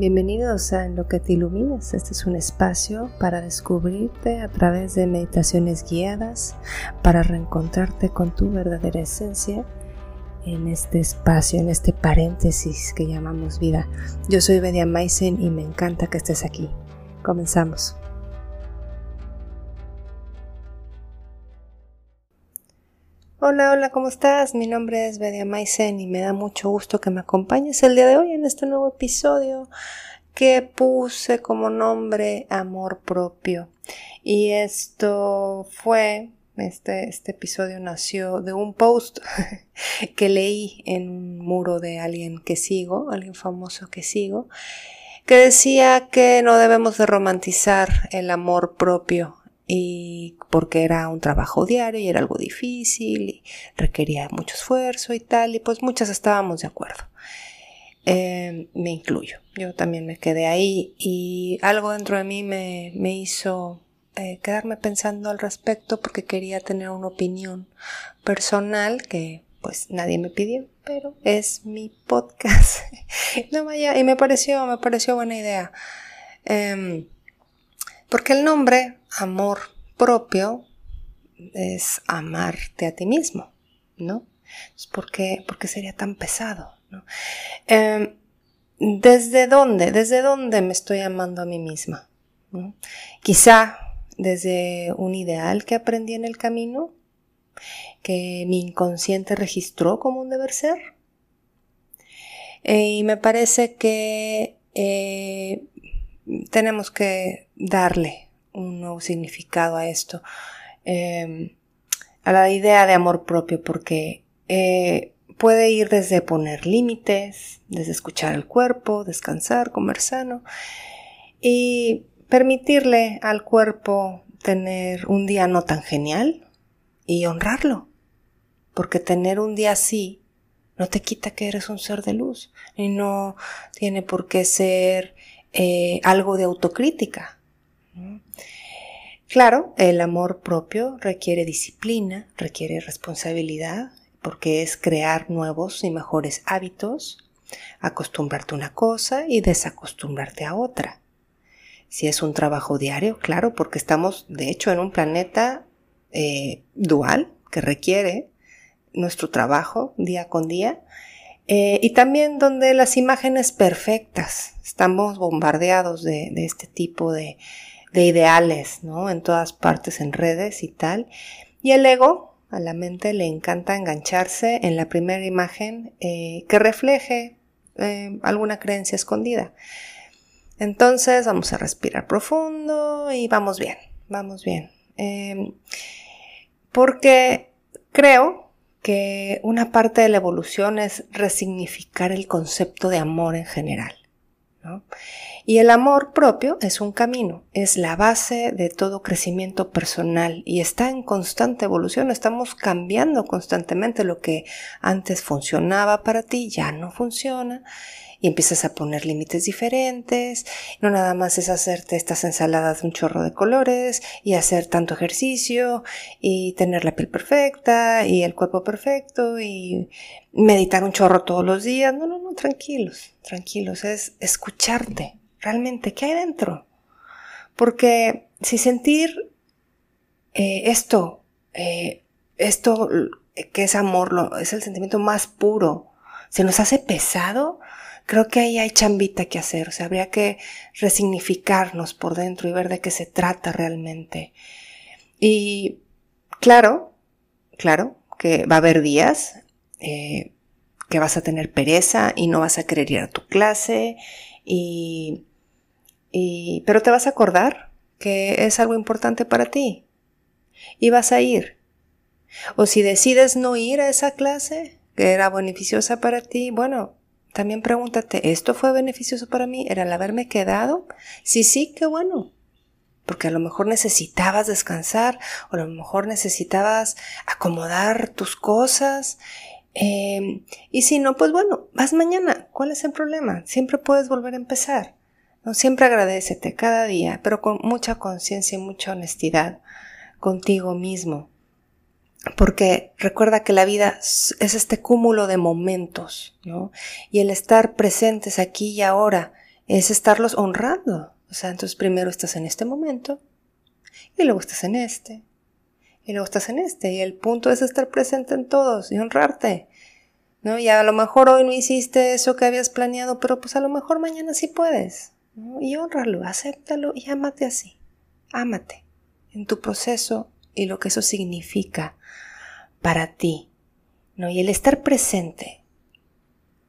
Bienvenidos a En lo que te ilumines. Este es un espacio para descubrirte a través de meditaciones guiadas, para reencontrarte con tu verdadera esencia en este espacio, en este paréntesis que llamamos vida. Yo soy Vedia Maisen y me encanta que estés aquí. Comenzamos. Hola, ¿cómo estás? Mi nombre es Vedia Maisen y me da mucho gusto que me acompañes el día de hoy en este nuevo episodio que puse como nombre Amor Propio. Y esto fue, este episodio nació de un post que leí en un muro de alguien que sigo, alguien famoso que sigo, que decía que no debemos de romantizar el amor propio. Y porque era un trabajo diario y era algo difícil y requería mucho esfuerzo y tal, y pues muchas estábamos de acuerdo. Me incluyo, yo también me quedé ahí y algo dentro de mí me hizo quedarme pensando al respecto porque quería tener una opinión personal que pues nadie me pidió, pero es mi podcast. Y me pareció buena idea. Porque el nombre amor propio es amarte a ti mismo, ¿no? ¿Por qué sería tan pesado, ¿no? ¿Desde dónde me estoy amando a mí misma, ¿no? Quizá desde un ideal que aprendí en el camino, que mi inconsciente registró como un deber ser. Y me parece que tenemos que darle un nuevo significado a esto, a la idea de amor propio, porque puede ir desde poner límites, desde escuchar el cuerpo, descansar, comer sano y permitirle al cuerpo tener un día no tan genial y honrarlo, porque tener un día así no te quita que eres un ser de luz y no tiene por qué ser algo de autocrítica. Claro, el amor propio requiere disciplina, requiere responsabilidad, porque es crear nuevos y mejores hábitos, acostumbrarte a una cosa y desacostumbrarte a otra. Si es un trabajo diario, claro, porque estamos de hecho en un planeta dual que requiere nuestro trabajo día con día. Y también donde las imágenes perfectas, estamos bombardeados de este tipo de ideales, ¿no? En todas partes, en redes y tal. Y el ego, a la mente le encanta engancharse en la primera imagen que refleje alguna creencia escondida. Entonces vamos a respirar profundo y vamos bien. Porque creo que una parte de la evolución es resignificar el concepto de amor en general, ¿no? Y el amor propio es un camino, es la base de todo crecimiento personal y está en constante evolución. Estamos cambiando constantemente. Lo que antes funcionaba para ti ya no funciona y empiezas a poner límites diferentes. No nada más es hacerte estas ensaladas de un chorro de colores y hacer tanto ejercicio y tener la piel perfecta y el cuerpo perfecto y meditar un chorro todos los días. No, tranquilos, es escucharte realmente qué hay dentro. Porque si sentir esto que es amor, es el sentimiento más puro, se nos hace pesado, creo que ahí hay chambita que hacer. O sea, habría que resignificarnos por dentro y ver de qué se trata realmente. Y claro que va a haber días que vas a tener pereza y no vas a querer ir a tu clase, pero te vas a acordar que es algo importante para ti y vas a ir. O si decides no ir a esa clase que era beneficiosa para ti, bueno, también pregúntate, ¿esto fue beneficioso para mí? ¿Era el haberme quedado? Sí, qué bueno. Porque a lo mejor necesitabas descansar, o a lo mejor necesitabas acomodar tus cosas. Y si no, pues bueno, vas mañana. ¿Cuál es el problema? Siempre puedes volver a empezar, ¿no? Siempre agradécete cada día, pero con mucha conciencia y mucha honestidad contigo mismo. Porque recuerda que la vida es este cúmulo de momentos, ¿no? Y el estar presentes aquí y ahora es estarlos honrando. O sea, entonces primero estás en este momento, y luego estás en este, y luego estás en este. Y el punto es estar presente en todos y honrarte, ¿no? Y a lo mejor hoy no hiciste eso que habías planeado, pero pues a lo mejor mañana sí puedes, ¿no? Y honralo, acéptalo y ámate así. Ámate en tu proceso y lo que eso significa para ti, ¿no? Y el estar presente,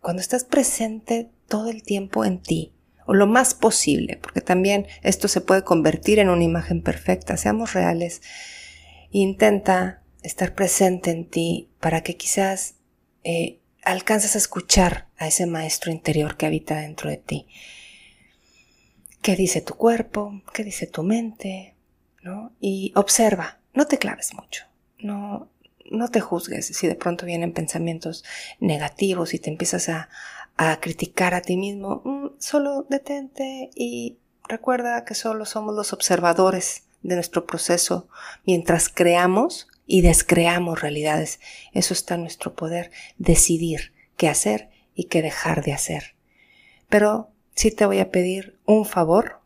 cuando estás presente todo el tiempo en ti, o lo más posible, porque también esto se puede convertir en una imagen perfecta, seamos reales. Intenta estar presente en ti para que quizás alcances a escuchar a ese maestro interior que habita dentro de ti. ¿Qué dice tu cuerpo? ¿Qué dice tu mente? ¿No? Y observa, no te claves mucho, no te juzgues si de pronto vienen pensamientos negativos y te empiezas a criticar a ti mismo. Solo detente y recuerda que solo somos los observadores de nuestro proceso mientras creamos y descreamos realidades. Eso está en nuestro poder, decidir qué hacer y qué dejar de hacer. Pero sí te voy a pedir un favor,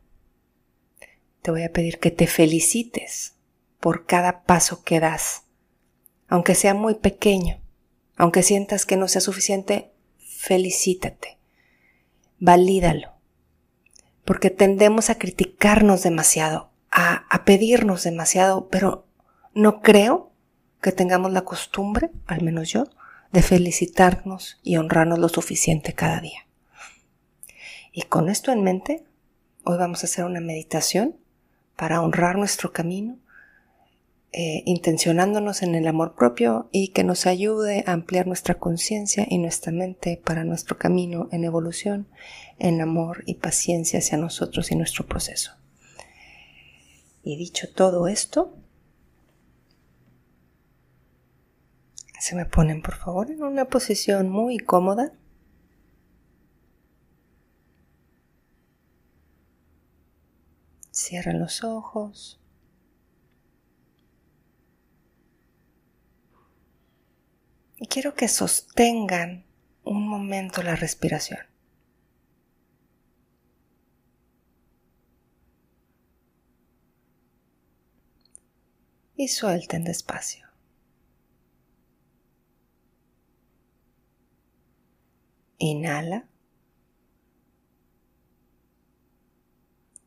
te voy a pedir que te felicites por cada paso que das, aunque sea muy pequeño, aunque sientas que no sea suficiente. Felicítate, valídalo, porque tendemos a criticarnos demasiado, a pedirnos demasiado, pero no creo que tengamos la costumbre, al menos yo, de felicitarnos y honrarnos lo suficiente cada día. Y con esto en mente, hoy vamos a hacer una meditación para honrar nuestro camino, intencionándonos en el amor propio y que nos ayude a ampliar nuestra conciencia y nuestra mente para nuestro camino en evolución, en amor y paciencia hacia nosotros y nuestro proceso. Y dicho todo esto, se me ponen por favor en una posición muy cómoda. Cierran los ojos. Y quiero que sostengan un momento la respiración. Y suelten despacio. Inhala.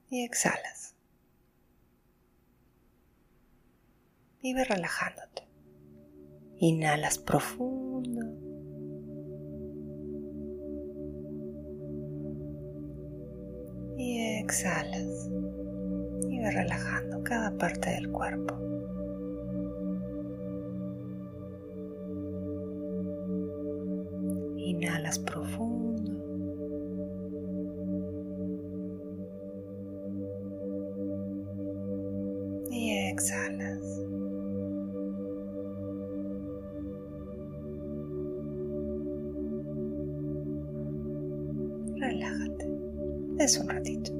Y exhalas. Y ve relajándote. Inhalas profundo. Y exhalas. Y ve relajando cada parte del cuerpo. Inhalas profundo. Y exhalas. Relájate. Es un ratito.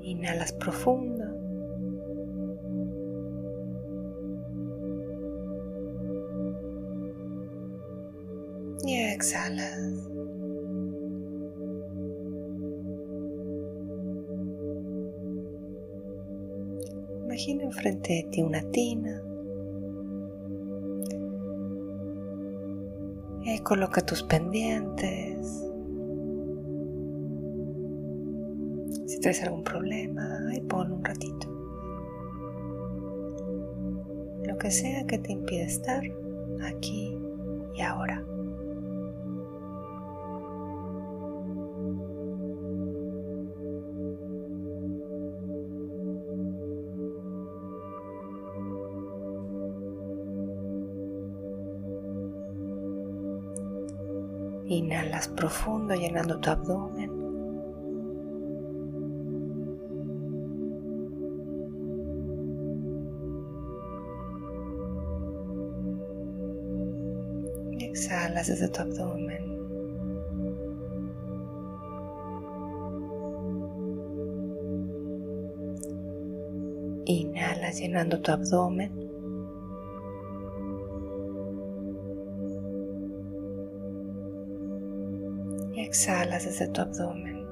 Inhalas profundo. Y exhalas. Imagina enfrente de ti una tina. Y ahí coloca tus pendientes. Si traes algún problema, ahí pon un ratito. Lo que sea que te impida estar aquí y ahora. Inhalas profundo, llenando tu abdomen. Y exhalas desde tu abdomen. Inhalas llenando tu abdomen. Exhalas desde tu abdomen.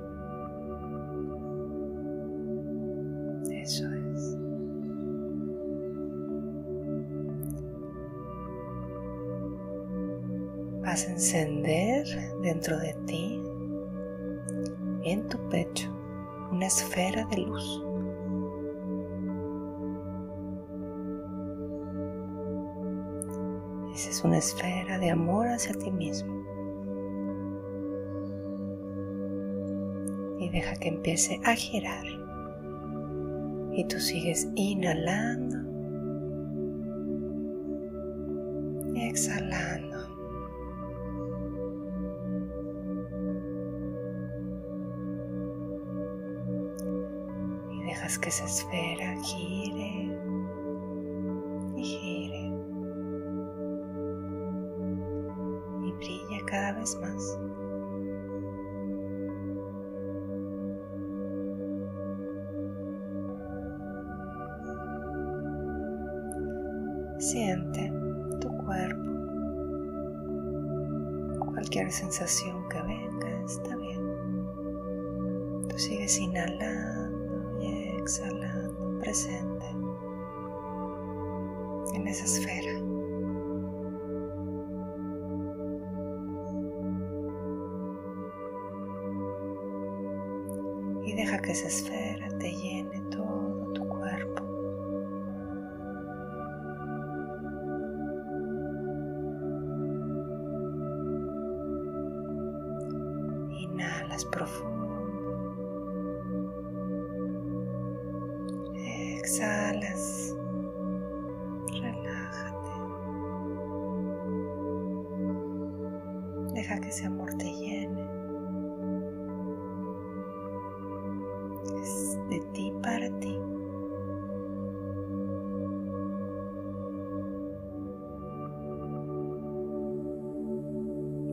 vas a encender dentro de ti, en tu pecho, una esfera de luz. Esa es una esfera de amor hacia ti mismo. Y deja que empiece a girar. Y tú sigues inhalando, exhalando. Y dejas que esa esfera gire y gire. Y brilla cada vez más. Siente tu cuerpo, cualquier sensación que venga está bien, tú sigues inhalando y exhalando, presente en esa esfera. Y deja que esa esfera te llene todo tu cuerpo. Profundo, exhalas, relájate, deja que ese amor te llene, es de ti para ti.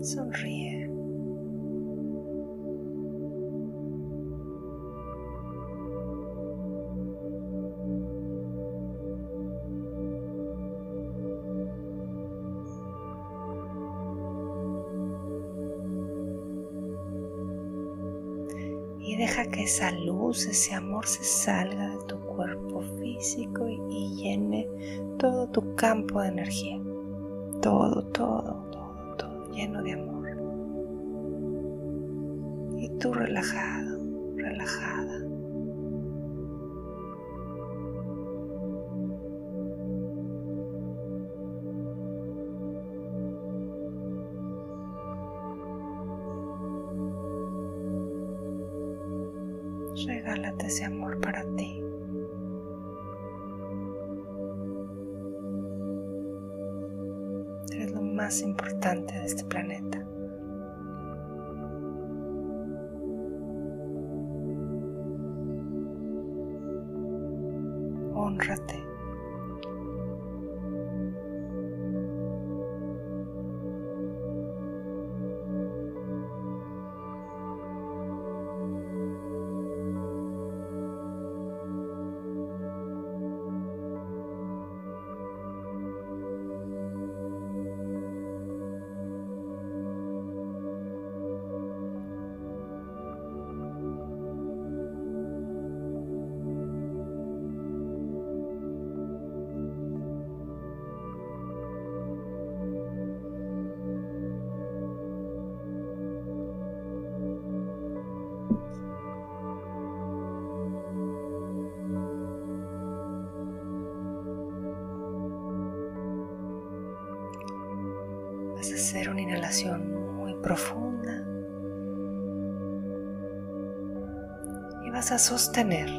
Sonríe. Deja que esa luz, ese amor se salga de tu cuerpo físico y llene todo tu campo de energía. Todo lleno de amor. Y tú relajado, relajada. Regálate ese amor para ti. Eres lo más importante de este planeta. Hónrate. Vas a hacer una inhalación muy profunda y vas a sostener.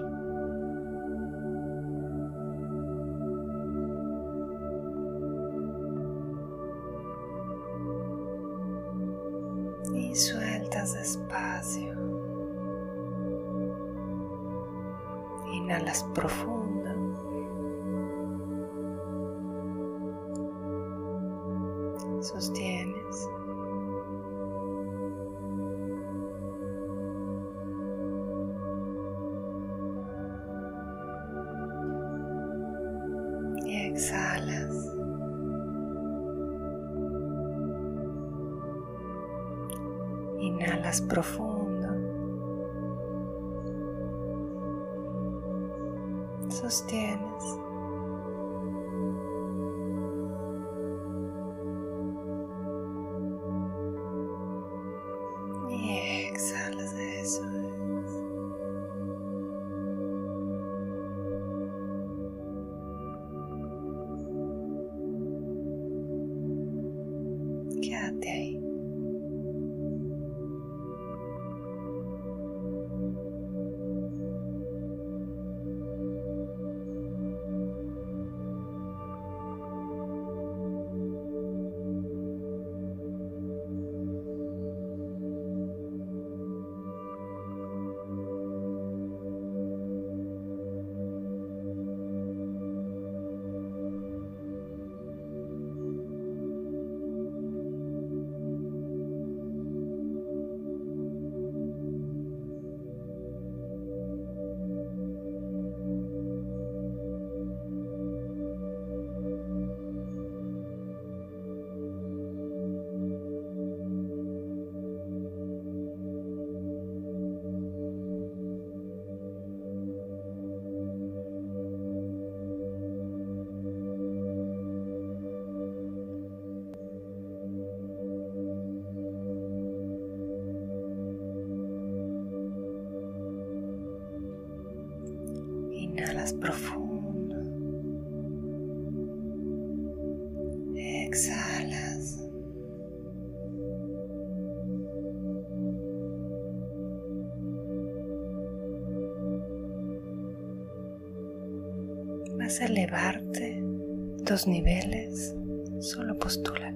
Y sueltas despacio. Inhalas profundo. Sostienes. Y exhalas. Inhalas profundo. Sostienes. Inhalas profundo. Exhalas. Vas a elevarte 2 niveles, solo postúlalo.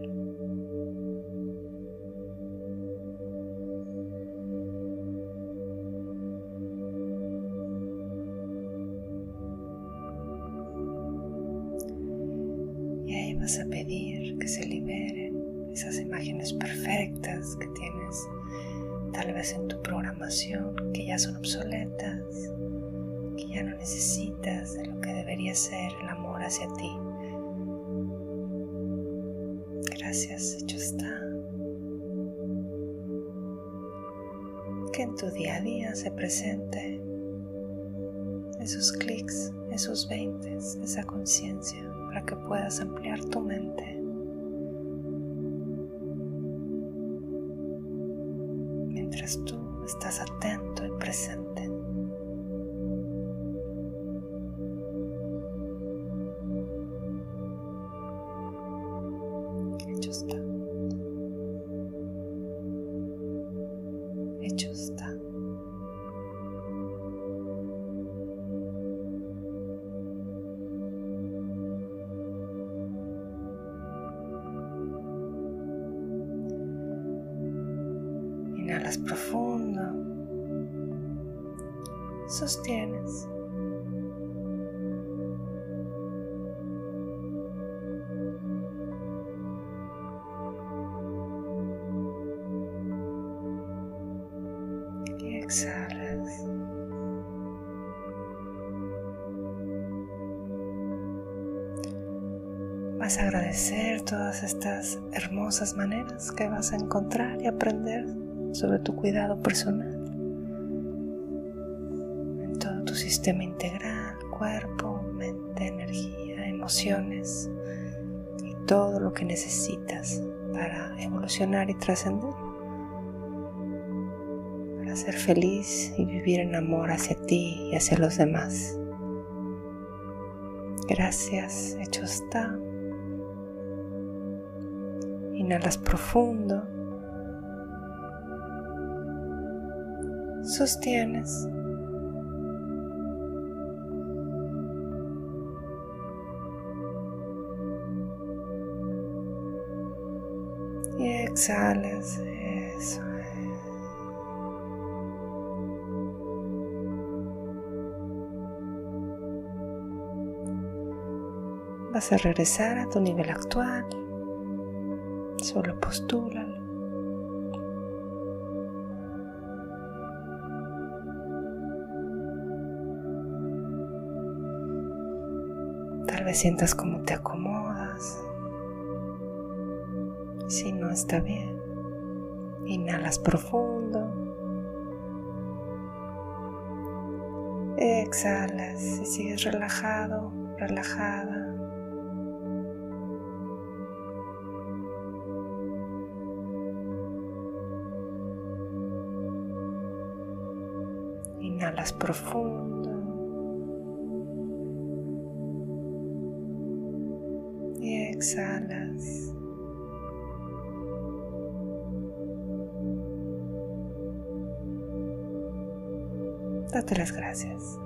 Vas a pedir que se liberen esas imágenes perfectas que tienes tal vez en tu programación, que ya son obsoletas, que ya no necesitas de lo que debería ser el amor hacia ti. Gracias, hecho está. Que en tu día a día se presente esos clics, esos 20, esa conciencia, para que puedas ampliar tu mente. Mientras tú estás atento y presente. Hecho está. Hecho está. Inhalas profundo, sostienes, y exhalas. Vas a agradecer todas estas hermosas maneras que vas a encontrar y aprender sobre tu cuidado personal, en todo tu sistema integral, cuerpo, mente, energía, emociones y todo lo que necesitas para evolucionar y trascender, para ser feliz y vivir en amor hacia ti y hacia los demás. Gracias, hecho está. Inhalas profundo. Sostienes. Y exhalas. Eso es. Vas a regresar a tu nivel actual. Solo postúlalo. Tal vez sientas cómo te acomodas. Si no está bien, inhalas profundo, exhalas y sigues relajado, relajada. Inhalas profundo. Exhalas. Date las gracias.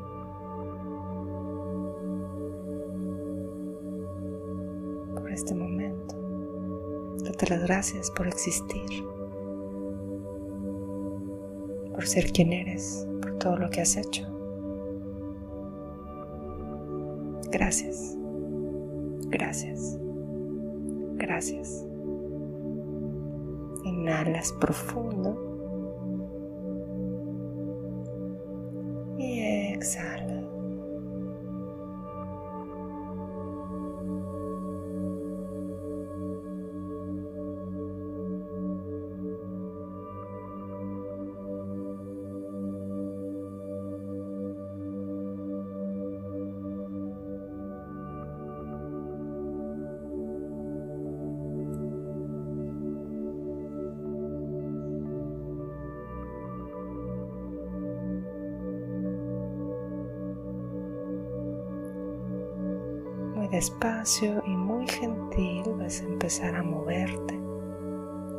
Por este momento. Date las gracias por existir. Por ser quien eres. Por todo lo que has hecho. Gracias. Gracias. Gracias. Inhalas profundo y exhala. Despacio y muy gentil vas a empezar a moverte,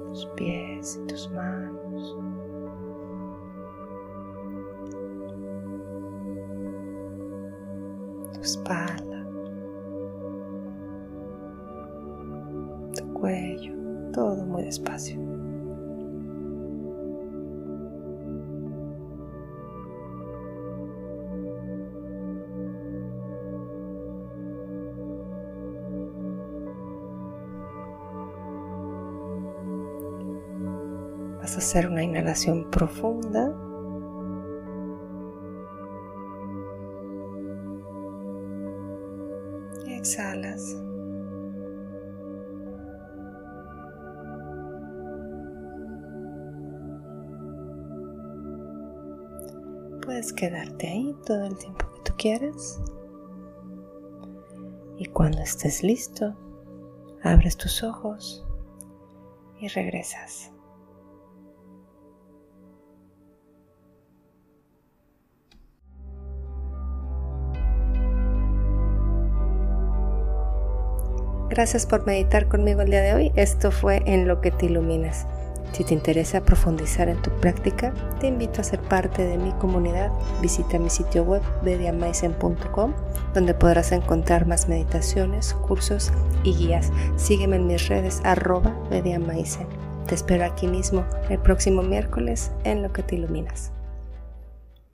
tus pies y tus manos. Tu espalda, tu cuello, todo muy despacio. Vas a hacer una inhalación profunda. Exhalas. Puedes quedarte ahí todo el tiempo que tú quieras. Y cuando estés listo, abres tus ojos y regresas. Gracias por meditar conmigo el día de hoy. Esto fue En lo que te ilumines. Si te interesa profundizar en tu práctica, te invito a ser parte de mi comunidad. Visita mi sitio web bediamaisen.com, donde podrás encontrar más meditaciones, cursos y guías. Sígueme en mis redes @Vedia Maisen. Te espero aquí mismo el próximo miércoles en lo que te iluminas.